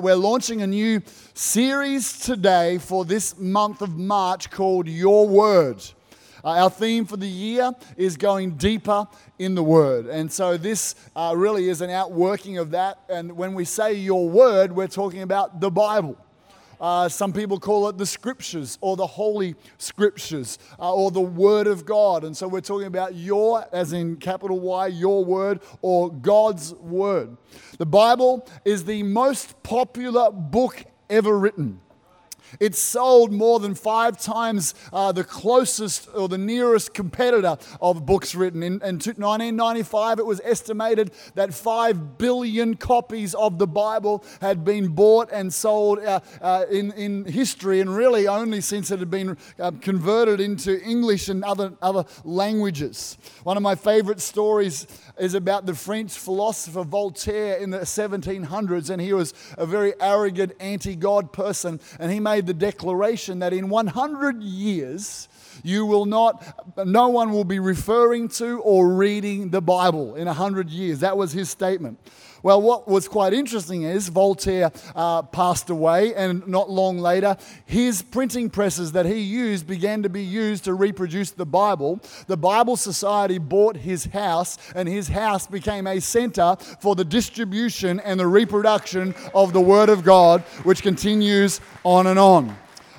We're launching a new series today for this month of March called Your Word. Our theme for the year is going deeper in the Word. And so this really is an outworking of that. And when we say Your Word, we're talking about the Bible. Some people call it the Scriptures or the Holy Scriptures or the Word of God. And so we're talking about your, as in capital Y, your word or God's word. The Bible is the most popular book ever written. It's sold more than 5 times the closest or the nearest competitor of books written. In 1995, it was estimated that 5 billion copies of the Bible had been bought and sold in history, and really only since it had been converted into English and other languages. One of my favorite stories is about the French philosopher Voltaire in the 1700s, and he was a very arrogant, anti-God person, and he made the declaration that in 100 years no one will be referring to or reading the Bible in 100 years. That was his statement. Well, what was quite interesting is Voltaire passed away, and not long later, his printing presses that he used began to be used to reproduce the Bible. The Bible Society bought his house, and his house became a center for the distribution and the reproduction of the Word of God, which continues on and on.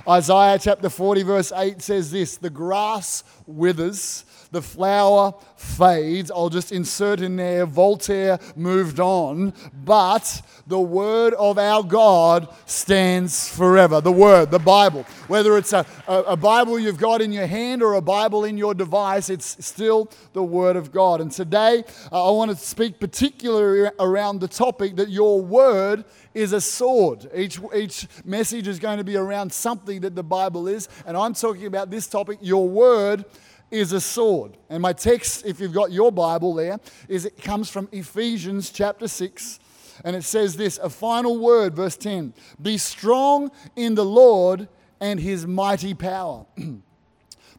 Isaiah chapter 40 verse 8 says this, "The grass withers, the flower fades." I'll just insert in there, Voltaire moved on, but the word of our God stands forever. The word, the Bible. Whether it's a Bible you've got in your hand or a Bible in your device, it's still the word of God. And today I want to speak particularly around the topic that your word is a sword. Each message is going to be around something that the Bible is, and I'm talking about this topic, your word is a sword. And my text, if you've got your Bible there, it comes from Ephesians chapter 6, and it says this, a final word, verse 10, "Be strong in the Lord and his mighty power."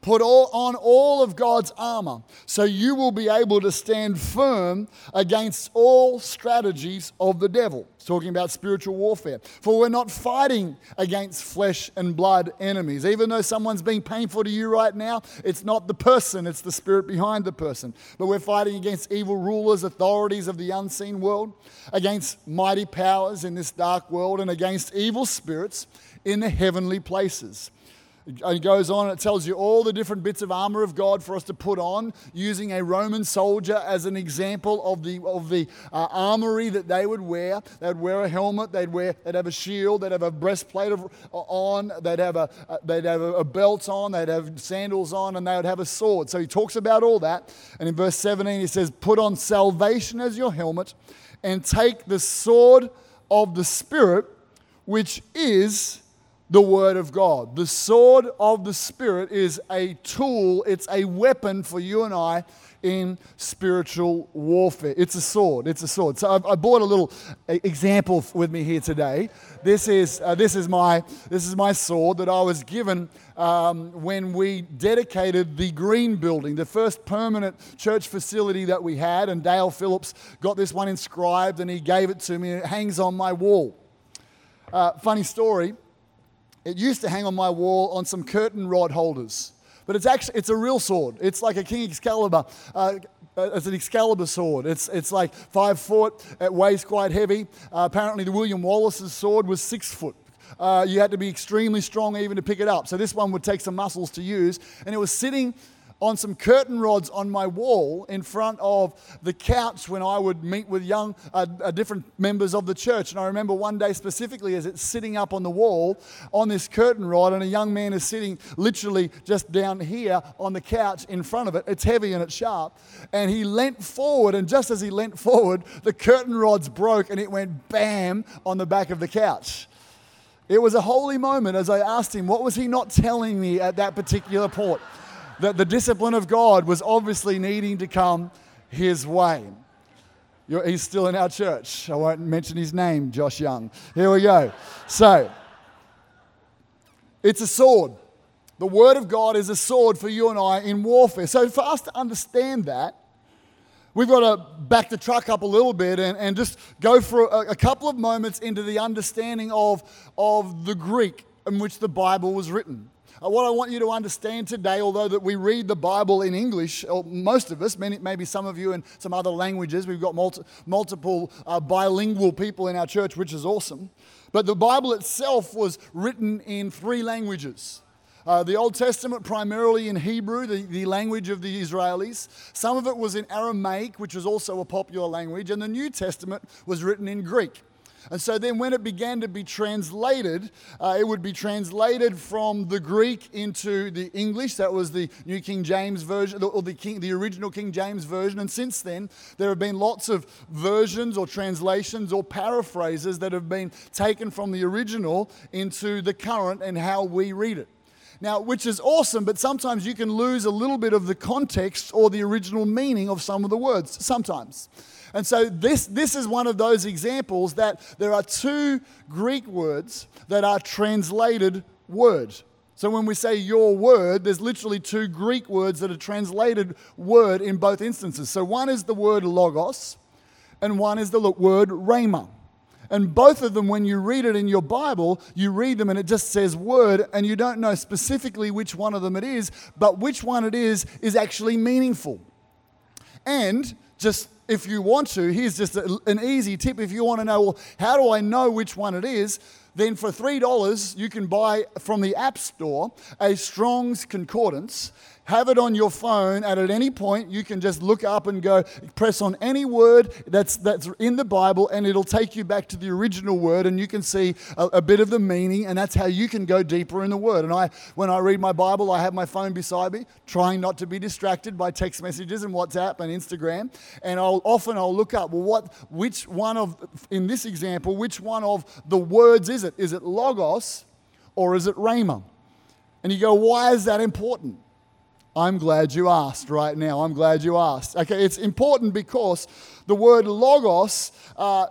"Put on all of God's armor, so you will be able to stand firm against all strategies of the devil." It's talking about spiritual warfare. "For we're not fighting against flesh and blood enemies." Even though someone's being painful to you right now, it's not the person, it's the spirit behind the person. But we're fighting against evil rulers, authorities of the unseen world, against mighty powers in this dark world, and against evil spirits in the heavenly places. It goes on and it tells you all the different bits of armor of God for us to put on, using a Roman soldier as an example of the armory that they would wear. They'd wear a helmet, they'd have a shield, they'd have a breastplate on, they'd have a belt on, they'd have sandals on, and they would have a sword. So he talks about all that. And in verse 17 he says, "Put on salvation as your helmet and take the sword of the Spirit, which is the Word of God." The sword of the Spirit is a tool, it's a weapon for you and I in spiritual warfare. It's a sword. So I brought a little example with me here today. This is my sword that I was given when we dedicated the Green Building, the first permanent church facility that we had, and Dale Phillips got this one inscribed and he gave it to me, and it hangs on my wall. Funny story. It used to hang on my wall on some curtain rod holders, but it's a real sword. It's like a King Excalibur. It's an Excalibur sword. It's like 5 foot. It weighs quite heavy. Apparently, the William Wallace's sword was 6 foot. You had to be extremely strong even to pick it up. So this one would take some muscles to use, and it was sitting on some curtain rods on my wall in front of the couch when I would meet with different members of the church. And I remember one day specifically as it's sitting up on the wall on this curtain rod, and a young man is sitting literally just down here on the couch in front of it. It's heavy and it's sharp. And he leant forward, and just as he leant forward, the curtain rods broke and it went bam on the back of the couch. It was a holy moment as I asked him, what was he not telling me at that particular point? That the discipline of God was obviously needing to come his way. He's still in our church. I won't mention his name, Josh Young. Here we go. So, it's a sword. The Word of God is a sword for you and I in warfare. So for us to understand that, We've got to back the truck up a little bit and just go for a couple of moments into the understanding of the Greek in which the Bible was written. What I want you to understand today, although that we read the Bible in English, or most of us, maybe some of you in some other languages, we've got multiple bilingual people in our church, which is awesome. But the Bible itself was written in three languages. The Old Testament primarily in Hebrew, the language of the Israelis. Some of it was in Aramaic, which was also a popular language. And the New Testament was written in Greek. And so then when it began to be translated, it would be translated from the Greek into the English. That was the New King James Version, or the original King James Version. And since then, there have been lots of versions or translations or paraphrases that have been taken from the original into the current and how we read it. Now, which is awesome, but sometimes you can lose a little bit of the context or the original meaning of some of the words, sometimes. And so this is one of those examples that there are two Greek words that are translated word. So when we say your word, there's literally two Greek words that are translated word in both instances. So one is the word logos and one is the word rhema. And both of them, when you read it in your Bible, you read them and it just says word, and you don't know specifically which one of them it is, but which one it is actually meaningful. And just if you want to, here's just an easy tip. If you want to know, well, how do I know which one it is? Then for $3, you can buy from the App Store a Strong's concordance. Have it on your phone, and at any point you can just look up and go press on any word that's in the Bible, and it'll take you back to the original word, and you can see a bit of the meaning, and that's how you can go deeper in the word. And when I read my Bible, I have my phone beside me, trying not to be distracted by text messages and WhatsApp and Instagram, and I'll look up, well, which one of, in this example, which one of the words is it? Is it logos or is it rhema? And you go, why is that important? I'm glad you asked right now. I'm glad you asked. Okay, it's important because the word logos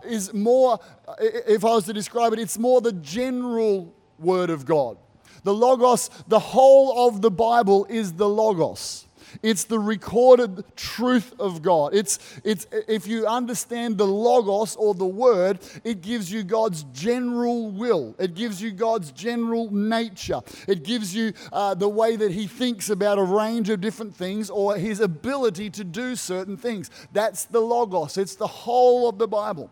is more, if I was to describe it, it's more the general word of God. The logos, the whole of the Bible is the logos. It's the recorded truth of God. It's if you understand the logos or the word, it gives you God's general will. It gives you God's general nature. It gives you the way that he thinks about a range of different things or his ability to do certain things. That's the logos. It's the whole of the Bible.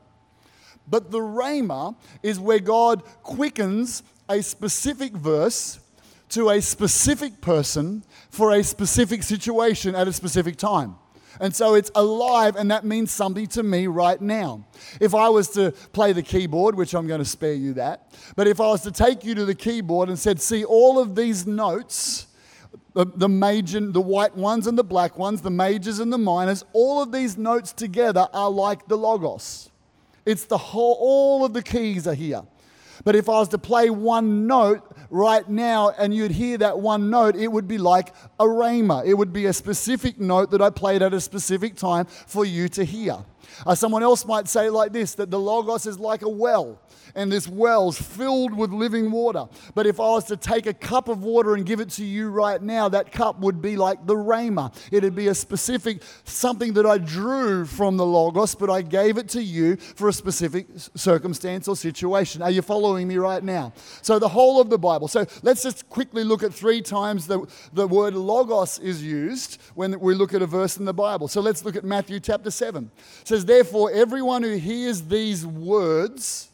But the rhema is where God quickens a specific verse to a specific person for a specific situation at a specific time. And so it's alive, and that means something to me right now. If I was to play the keyboard, which I'm going to spare you that, but if I was to take you to the keyboard and said, see all of these notes, the major, the white ones and the black ones, the majors and the minors, all of these notes together are like the logos. It's the whole, all of the keys are here. But if I was to play one note right now and you'd hear that one note, it would be like a rhema. It would be a specific note that I played at a specific time for you to hear. Someone else might say like this, that the logos is like a well, and this well's filled with living water. But if I was to take a cup of water and give it to you right now, that cup would be like the rhema. It'd be a specific something that I drew from the logos, but I gave it to you for a specific circumstance or situation. Are you following me right now? So the whole of the Bible. So let's just quickly look at three times the word logos is used when we look at a verse in the Bible. So let's look at Matthew chapter 7. It says, therefore, everyone who hears these words,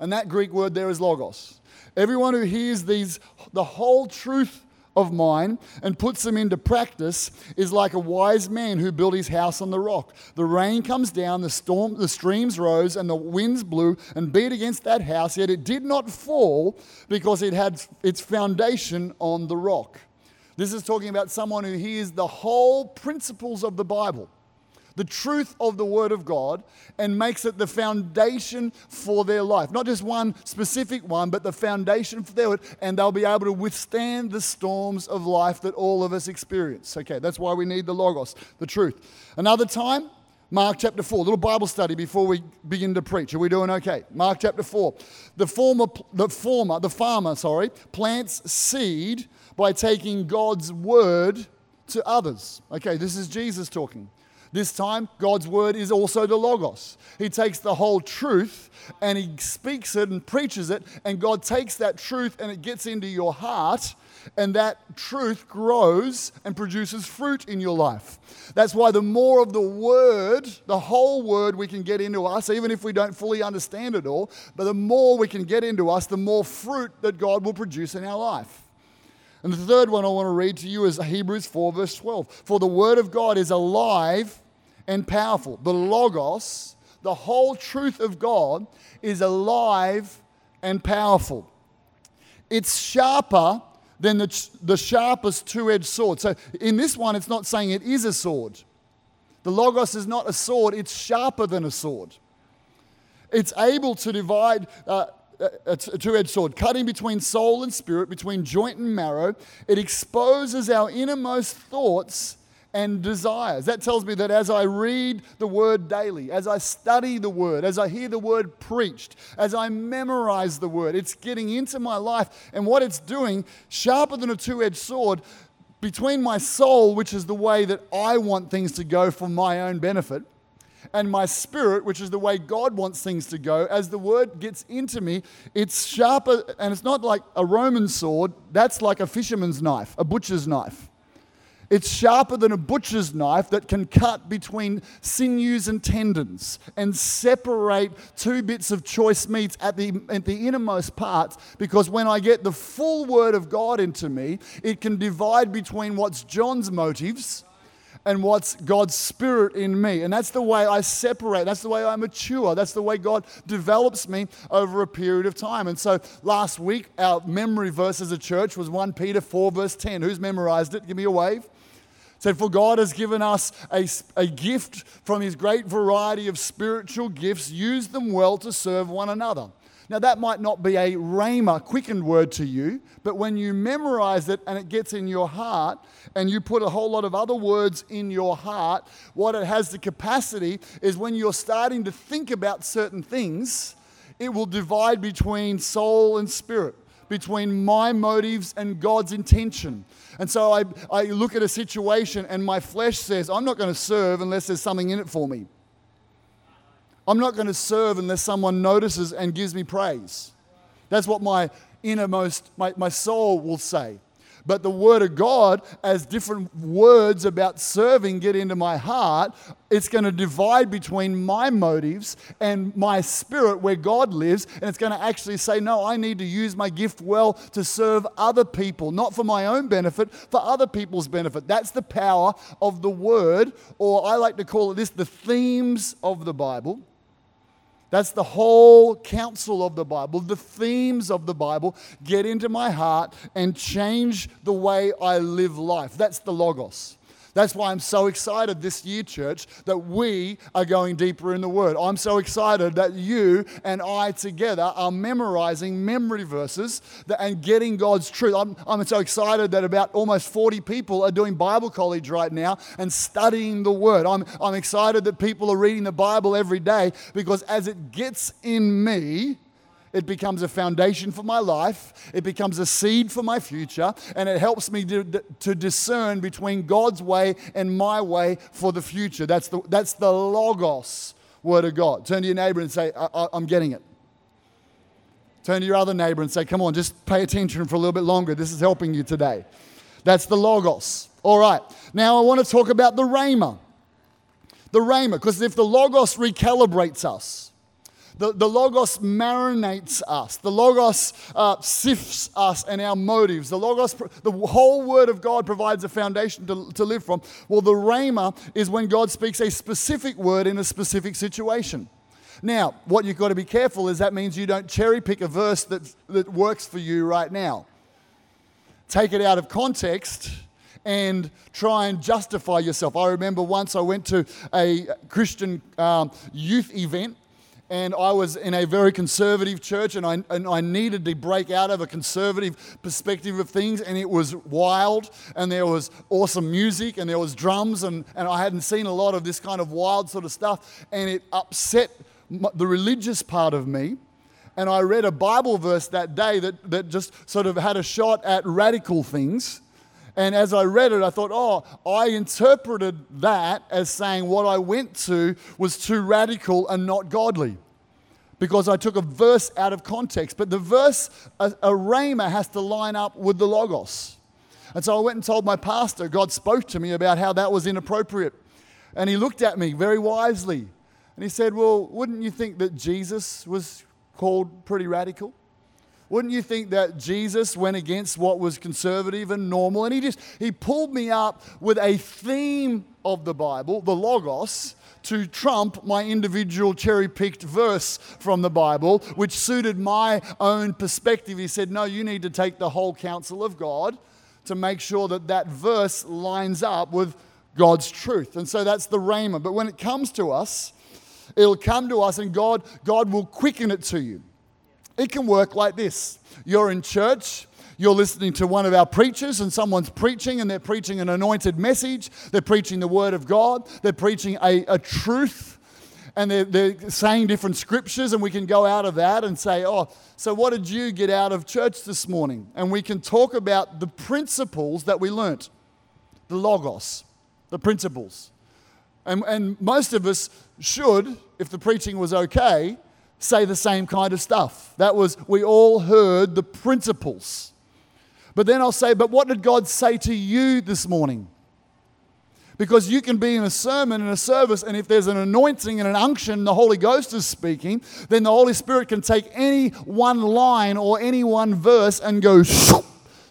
and that Greek word there is logos, everyone who hears these, the whole truth of mine, and puts them into practice is like a wise man who built his house on the rock. The rain comes down, the streams rose, and the winds blew and beat against that house, yet it did not fall because it had its foundation on the rock. This is talking about someone who hears the whole principles of the Bible, the truth of the Word of God, and makes it the foundation for their life. Not just one specific one, but the foundation for their life, and they'll be able to withstand the storms of life that all of us experience. Okay, that's why we need the logos, the truth. Another time, Mark chapter 4, little Bible study before we begin to preach. Are we doing okay? Mark chapter 4. The farmer plants seed by taking God's word to others. Okay, this is Jesus talking. This time, God's word is also the logos. He takes the whole truth and he speaks it and preaches it, and God takes that truth and it gets into your heart, and that truth grows and produces fruit in your life. That's why the more of the word, the whole word we can get into us, even if we don't fully understand it all, but the more we can get into us, the more fruit that God will produce in our life. And the third one I want to read to you is Hebrews 4 verse 12. For the word of God is alive and powerful. The logos, the whole truth of God, is alive and powerful. It's sharper than the sharpest two-edged sword. So in this one, it's not saying it is a sword. The logos is not a sword. It's sharper than a sword. It's able to divide a two-edged sword, cutting between soul and spirit, between joint and marrow. It exposes our innermost thoughts and desires. That tells me that as I read the word daily, as I study the word, as I hear the word preached, as I memorize the word, it's getting into my life. And what it's doing, sharper than a two-edged sword, between my soul, which is the way that I want things to go for my own benefit, and my spirit, which is the way God wants things to go, as the word gets into me, it's sharper, and it's not like a Roman sword. That's like a fisherman's knife, a butcher's knife. It's sharper than a butcher's knife that can cut between sinews and tendons and separate two bits of choice meats at the innermost parts, because when I get the full word of God into me, it can divide between what's John's motives and what's God's spirit in me. And that's the way I separate. That's the way I mature. That's the way God develops me over a period of time. And so last week, our memory verse as a church was 1 Peter 4 verse 10. Who's memorized it? Give me a wave. It said, for God has given us a gift from his great variety of spiritual gifts. Use them well to serve one another. Now, that might not be a rhema, quickened word to you, but when you memorize it and it gets in your heart and you put a whole lot of other words in your heart, what it has the capacity is when you're starting to think about certain things, it will divide between soul and spirit, between my motives and God's intention. And so I look at a situation and my flesh says, I'm not going to serve unless there's something in it for me. I'm not going to serve unless someone notices and gives me praise. That's what my innermost, my soul will say. But the Word of God, as different words about serving get into my heart, it's going to divide between my motives and my spirit where God lives, and it's going to actually say, no, I need to use my gift well to serve other people, not for my own benefit, for other people's benefit. That's the power of the Word, or I like to call it this, the themes of the Bible. That's the whole counsel of the Bible. The themes of the Bible get into my heart and change the way I live life. That's the logos. That's why I'm so excited this year, church, that we are going deeper in the Word. I'm so excited that you and I together are memorizing memory verses and getting God's truth. I'm so excited that about almost 40 people are doing Bible college right now and studying the Word. I'm excited that people are reading the Bible every day, because as it gets in me, it becomes a foundation for my life. It becomes a seed for my future. And it helps me to discern between God's way and my way for the future. That's the logos word of God. Turn to your neighbor and say, I'm getting it. Turn to your other neighbor and say, come on, just pay attention for a little bit longer. This is helping you today. That's the logos. All right. Now I want to talk about the rhema. The rhema, because if the logos recalibrates us, the logos marinates us. The logos sifts us and our motives. The logos, the whole word of God provides a foundation to live from. Well, the rhema is when God speaks a specific word in a specific situation. Now, what you've got to be careful is that means you don't cherry pick a verse that works for you right now. Take it out of context and try and justify yourself. I remember once I went to a Christian youth event. And I was in a very conservative church, and I needed to break out of a conservative perspective of things, and it was wild, and there was awesome music, and there was drums, and I hadn't seen a lot of this kind of wild sort of stuff, and it upset the religious part of me. And I read a Bible verse that day that just sort of had a shot at radical things, And as I read it, I thought, I interpreted that as saying what I went to was too radical and not godly, because I took a verse out of context. But the verse, a rhema, has to line up with the logos. And so I went and told my pastor, God spoke to me about how that was inappropriate. And he looked at me very wisely. And he said, well, wouldn't you think that Jesus was called pretty radical? Wouldn't you think that Jesus went against what was conservative and normal? And he pulled me up with a theme of the Bible, the logos, to trump my individual cherry-picked verse from the Bible, which suited my own perspective. He said, no, you need to take the whole counsel of God to make sure that that verse lines up with God's truth. And so that's the rhema. But when it comes to us, it'll come to us, and God will quicken it to you. It can work like this. You're in church. You're listening to one of our preachers, and someone's preaching, and they're preaching an anointed message. They're preaching the Word of God. They're preaching a truth, and they're saying different scriptures, and we can go out of that and say, so what did you get out of church this morning? And we can talk about the principles that we learnt, the logos, the principles. And most of us should, if the preaching was okay, say the same kind of stuff. We all heard the principles. But then I'll say, but what did God say to you this morning? Because you can be in a sermon and a service, and if there's an anointing and an unction, the Holy Ghost is speaking, then the Holy Spirit can take any one line or any one verse and go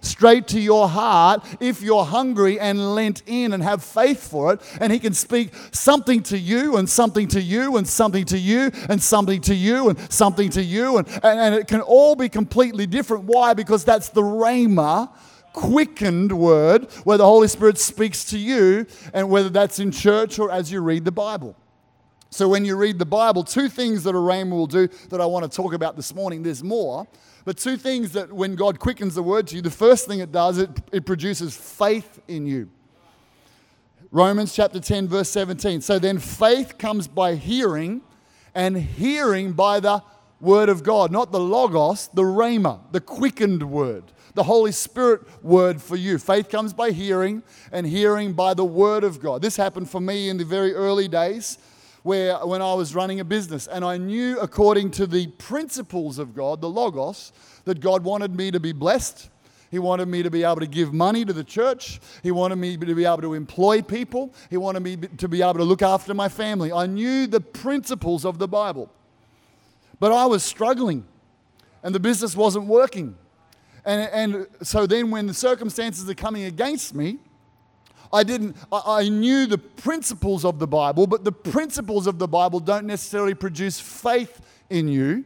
straight to your heart if you're hungry and lent in and have faith for it. And He can speak something to you and something to you and something to you and something to you and something to you. And it can all be completely different. Why? Because that's the rhema, quickened word, where the Holy Spirit speaks to you, and whether that's in church or as you read the Bible. So when you read the Bible, two things that a rhema will do that I want to talk about this morning. There's more. But two things that when God quickens the word to you, the first thing it does, it produces faith in you. Romans chapter 10, verse 17. So then faith comes by hearing, and hearing by the word of God. Not the logos, the rhema, the quickened word, the Holy Spirit word for you. Faith comes by hearing, and hearing by the word of God. This happened for me in the very early days, when I was running a business, and I knew according to the principles of God, the logos, that God wanted me to be blessed. He wanted me to be able to give money to the church. He wanted me to be able to employ people. He wanted me to be able to look after my family. I knew the principles of the Bible, but I was struggling, and the business wasn't working. And so then when the circumstances are coming against me, I knew the principles of the Bible, but the principles of the Bible don't necessarily produce faith in you.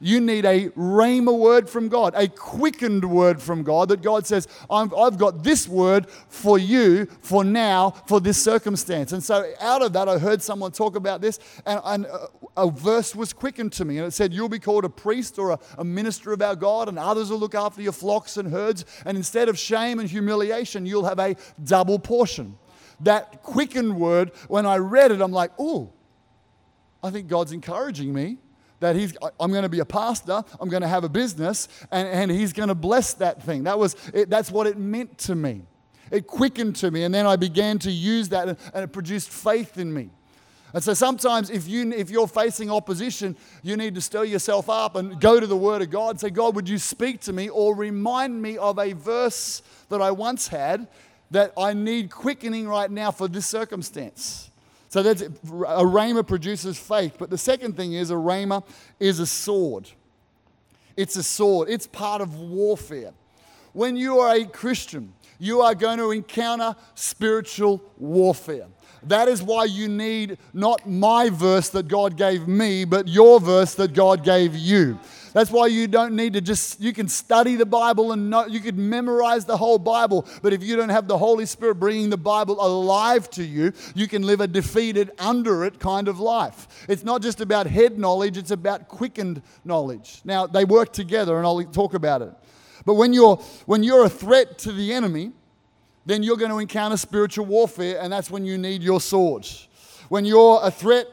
You need a rhema word from God, a quickened word from God, that God says, I've got this word for you, for now, for this circumstance. And so out of that, I heard someone talk about this, and a verse was quickened to me, and it said, you'll be called a priest or a minister of our God, and others will look after your flocks and herds, and instead of shame and humiliation, you'll have a double portion. That quickened word, when I read it, I'm like, I think God's encouraging me. That I'm going to be a pastor, I'm going to have a business, and He's going to bless that thing. That's what it meant to me. It quickened to me, and then I began to use that, and it produced faith in me. And so sometimes if you're facing opposition, you need to stir yourself up and go to the Word of God and say, God, would you speak to me or remind me of a verse that I once had that I need quickening right now for this circumstance? So a rhema produces faith. But the second thing is, a rhema is a sword. It's a sword. It's part of warfare. When you are a Christian, you are going to encounter spiritual warfare. That is why you need not my verse that God gave me, but your verse that God gave you. That's why you don't need to you can study the Bible and you could memorize the whole Bible, but if you don't have the Holy Spirit bringing the Bible alive to you, you can live a defeated under it kind of life. It's not just about head knowledge, it's about quickened knowledge. Now, they work together, and I'll talk about it. But when you're a threat to the enemy, then you're going to encounter spiritual warfare, and that's when you need your sword. When you're a threat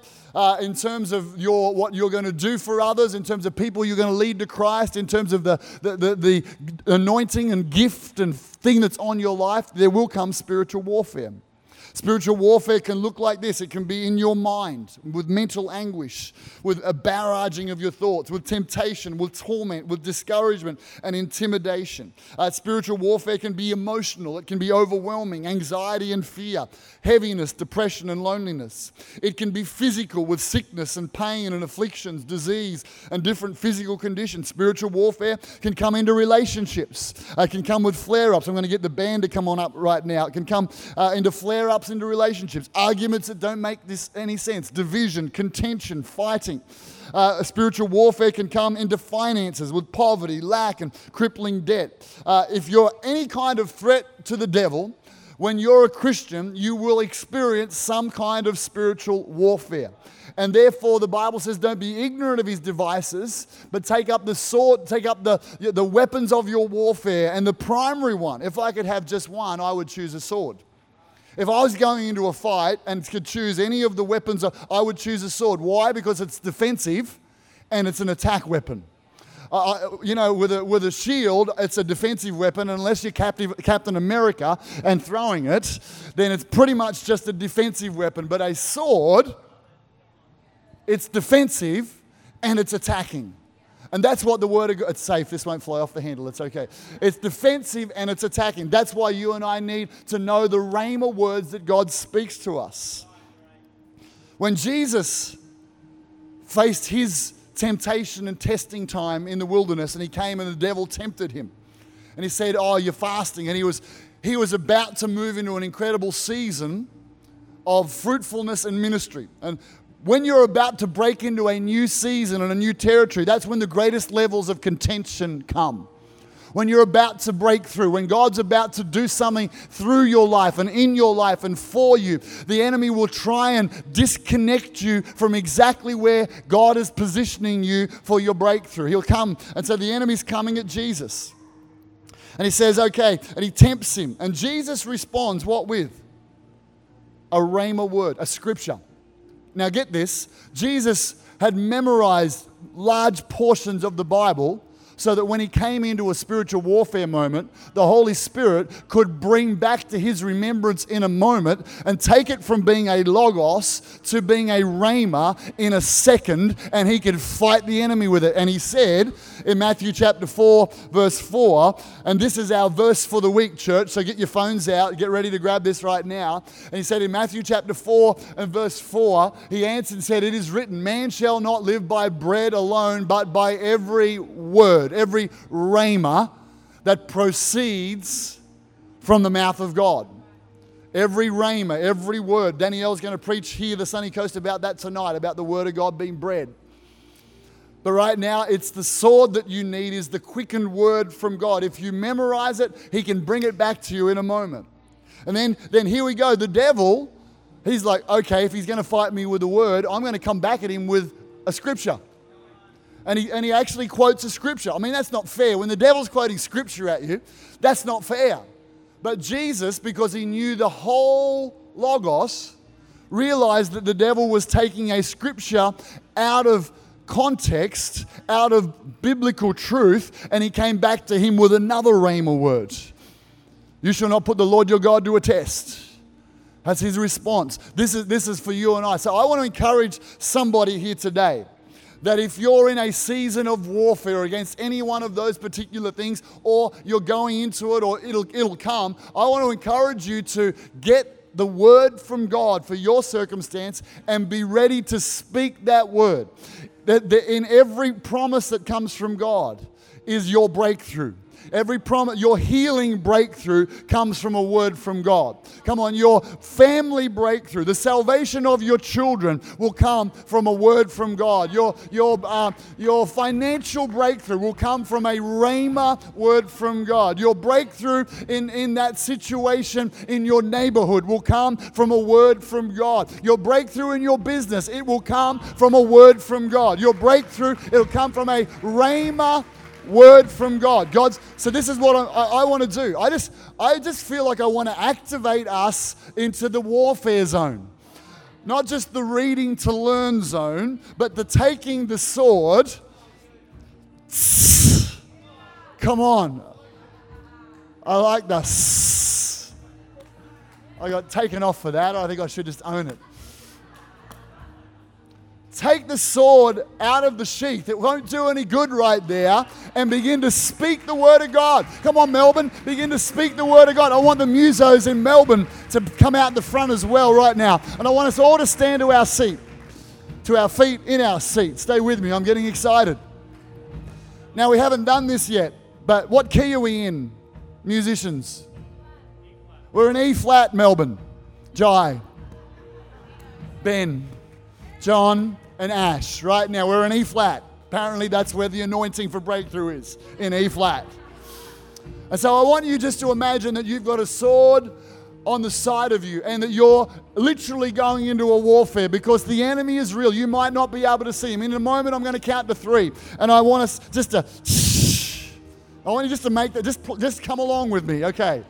in terms of what you're going to do for others, in terms of people you're going to lead to Christ, in terms of the anointing and gift and thing that's on your life, there will come spiritual warfare. Spiritual warfare can look like this. It can be in your mind, with mental anguish, with a barraging of your thoughts, with temptation, with torment, with discouragement and intimidation. Spiritual warfare can be emotional. It can be overwhelming, anxiety and fear, heaviness, depression and loneliness. It can be physical, with sickness and pain and afflictions, disease and different physical conditions. Spiritual warfare can come into relationships. It can come with flare-ups. I'm going to get the band to come on up right now. It can come into flare-ups, into relationships, arguments that don't make this any sense, division, contention, fighting. Spiritual warfare can come into finances, with poverty, lack, and crippling debt. If you're any kind of threat to the devil, when you're a Christian, you will experience some kind of spiritual warfare. And therefore, the Bible says, don't be ignorant of his devices, but take up the sword, take up the weapons of your warfare. And the primary one, if I could have just one, I would choose a sword. If I was going into a fight and could choose any of the weapons, I would choose a sword. Why? Because it's defensive and it's an attack weapon. With a shield, it's a defensive weapon. Unless you're Captain America and throwing it, then it's pretty much just a defensive weapon. But a sword, it's defensive and it's attacking. And that's what the Word of God... It's safe. This won't fly off the handle. It's okay. It's defensive and it's attacking. That's why you and I need to know the rhema words that God speaks to us. When Jesus faced his temptation and testing time in the wilderness, and he came and the devil tempted him, and he said, oh, you're fasting. And he was about to move into an incredible season of fruitfulness and ministry. And when you're about to break into a new season and a new territory, that's when the greatest levels of contention come. When you're about to break through, when God's about to do something through your life and in your life and for you, the enemy will try and disconnect you from exactly where God is positioning you for your breakthrough. He'll come, and so the enemy's coming at Jesus. And he says, okay, and he tempts him. And Jesus responds, what with? A rhema word, a scripture. Now get this, Jesus had memorized large portions of the Bible so that when he came into a spiritual warfare moment, the Holy Spirit could bring back to his remembrance in a moment and take it from being a logos to being a rhema in a second, and he could fight the enemy with it. And he said in Matthew chapter 4, verse 4, and this is our verse for the week, church, so get your phones out, get ready to grab this right now. And he said in Matthew chapter 4 and verse 4, he answered and said, it is written, man shall not live by bread alone, but by every word, every rhema that proceeds from the mouth of God. Every rhema, every word. Danielle's going to preach here, the Sunny Coast, about that tonight, about the Word of God being bread. But right now, it's the sword that you need, is the quickened word from God. If you memorize it, he can bring it back to you in a moment. And then here we go. The devil, he's like, okay, if he's going to fight me with a word, I'm going to come back at him with a scripture. And he actually quotes a scripture. I mean, that's not fair. When the devil's quoting scripture at you, that's not fair. But Jesus, because he knew the whole logos, realized that the devil was taking a scripture out of context, out of biblical truth, and he came back to him with another rhema word. You shall not put the Lord your God to a test. That's his response. This is for you and I. So I want to encourage somebody here today, that if you're in a season of warfare against any one of those particular things, or you're going into it, or it'll come, I want to encourage you to get the word from God for your circumstance and be ready to speak that word. That in every promise that comes from God is your breakthrough. Every promise, your healing breakthrough comes from a word from God. Come on, your family breakthrough, the salvation of your children will come from a word from God. Your financial breakthrough will come from a rhema word from God. Your breakthrough in that situation in your neighborhood will come from a word from God. Your breakthrough in your business, it will come from a word from God. Your breakthrough, it'll come from a rhema word from God. So this is what I want to do. I just feel like I want to activate us into the warfare zone. Not just the reading to learn zone, but the taking the sword. Come on. I like that. I got taken off for that. I think I should just own it. Take the sword out of the sheath. It won't do any good right there. And begin to speak the word of God. Come on, Melbourne. Begin to speak the word of God. I want the musos in Melbourne to come out the front as well right now. And I want us all to stand to our seat, to our feet in our seat. Stay with me. I'm getting excited. Now, we haven't done this yet, but what key are we in, musicians? We're in E-flat, Melbourne. Jai, Ben, John, and Ash. Right now, we're in E-flat. Apparently, that's where the anointing for breakthrough is, in E-flat. And so I want you just to imagine that you've got a sword on the side of you and that you're literally going into a warfare because the enemy is real. You might not be able to see him. In a moment, I'm going to count to three. And I want us just to... I want you just to make that... Just come along with me, okay?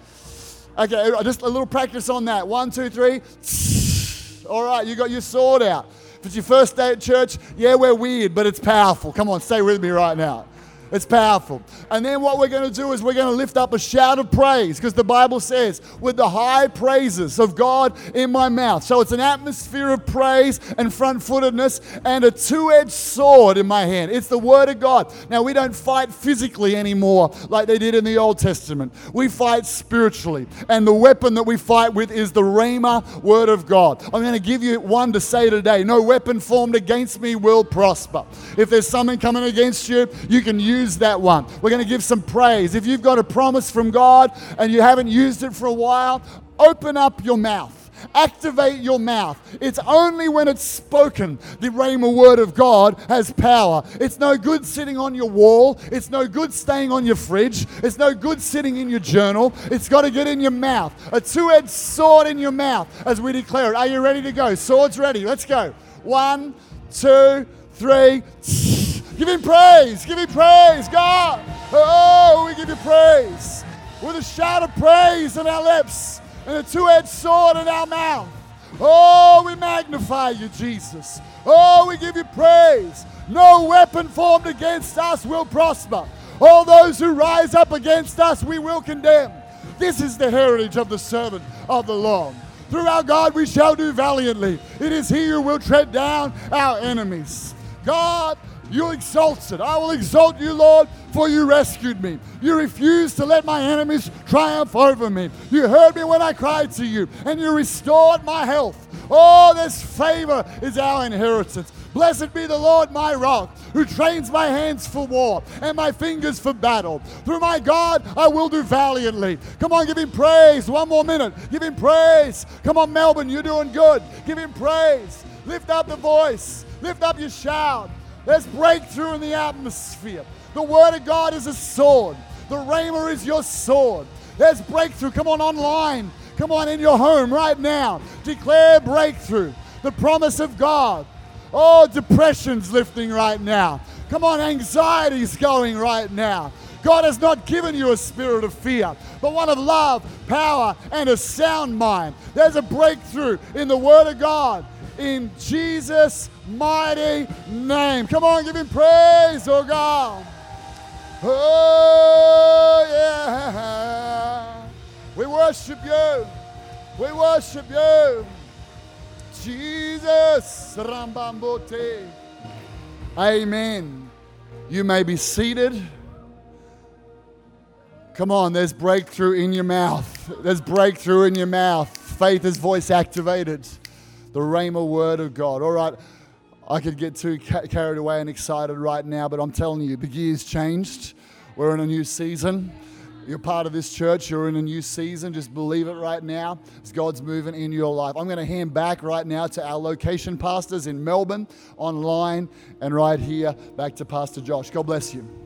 Okay, just a little practice on that. 1, 2, 3. All right, you got your sword out. If it's your first day at church, yeah, we're weird, but it's powerful. Come on, stay with me right now. It's powerful. And then what we're going to do is we're going to lift up a shout of praise because the Bible says, with the high praises of God in my mouth. So it's an atmosphere of praise and front-footedness and a two-edged sword in my hand. It's the Word of God. Now, we don't fight physically anymore like they did in the Old Testament. We fight spiritually. And the weapon that we fight with is the rhema Word of God. I'm going to give you one to say today. No weapon formed against me will prosper. If there's something coming against you, you can use that one. We're going to give some praise. If you've got a promise from God and you haven't used it for a while, open up your mouth. Activate your mouth. It's only when it's spoken the rhema word of God has power. It's no good sitting on your wall. It's no good staying on your fridge. It's no good sitting in your journal. It's got to get in your mouth. A two-edged sword in your mouth as we declare it. Are you ready to go? Swords ready. Let's go. 1, 2, 3. Give him praise. Give him praise, God. Oh, we give you praise. With a shout of praise on our lips and a two-edged sword in our mouth. Oh, we magnify you, Jesus. Oh, we give you praise. No weapon formed against us will prosper. All those who rise up against us, we will condemn. This is the heritage of the servant of the Lord. Through our God we shall do valiantly. It is he who will tread down our enemies. God, you exalted. I will exalt you, Lord, for you rescued me. You refused to let my enemies triumph over me. You heard me when I cried to you, and you restored my health. Oh, this favor is our inheritance. Blessed be the Lord, my rock, who trains my hands for war and my fingers for battle. Through my God, I will do valiantly. Come on, give him praise. One more minute. Give him praise. Come on, Melbourne, you're doing good. Give him praise. Lift up the voice. Lift up your shout. There's breakthrough in the atmosphere. The Word of God is a sword. The rhema is your sword. There's breakthrough. Come on online. Come on in your home right now. Declare breakthrough. The promise of God. Oh, depression's lifting right now. Come on, anxiety's going right now. God has not given you a spirit of fear, but one of love, power, and a sound mind. There's a breakthrough in the Word of God. In Jesus' mighty name. Come on, give him praise, oh God. Oh, yeah. We worship you. We worship you. Jesus. Rambambote. Amen. You may be seated. Come on, there's breakthrough in your mouth. There's breakthrough in your mouth. Faith is voice activated. The rhema word of God. All right, I could get too carried away and excited right now, but I'm telling you, the year's changed. We're in a new season. You're part of this church. You're in a new season. Just believe it right now. God's moving in your life. I'm going to hand back right now to our location pastors in Melbourne, online, and right here back to Pastor Josh. God bless you.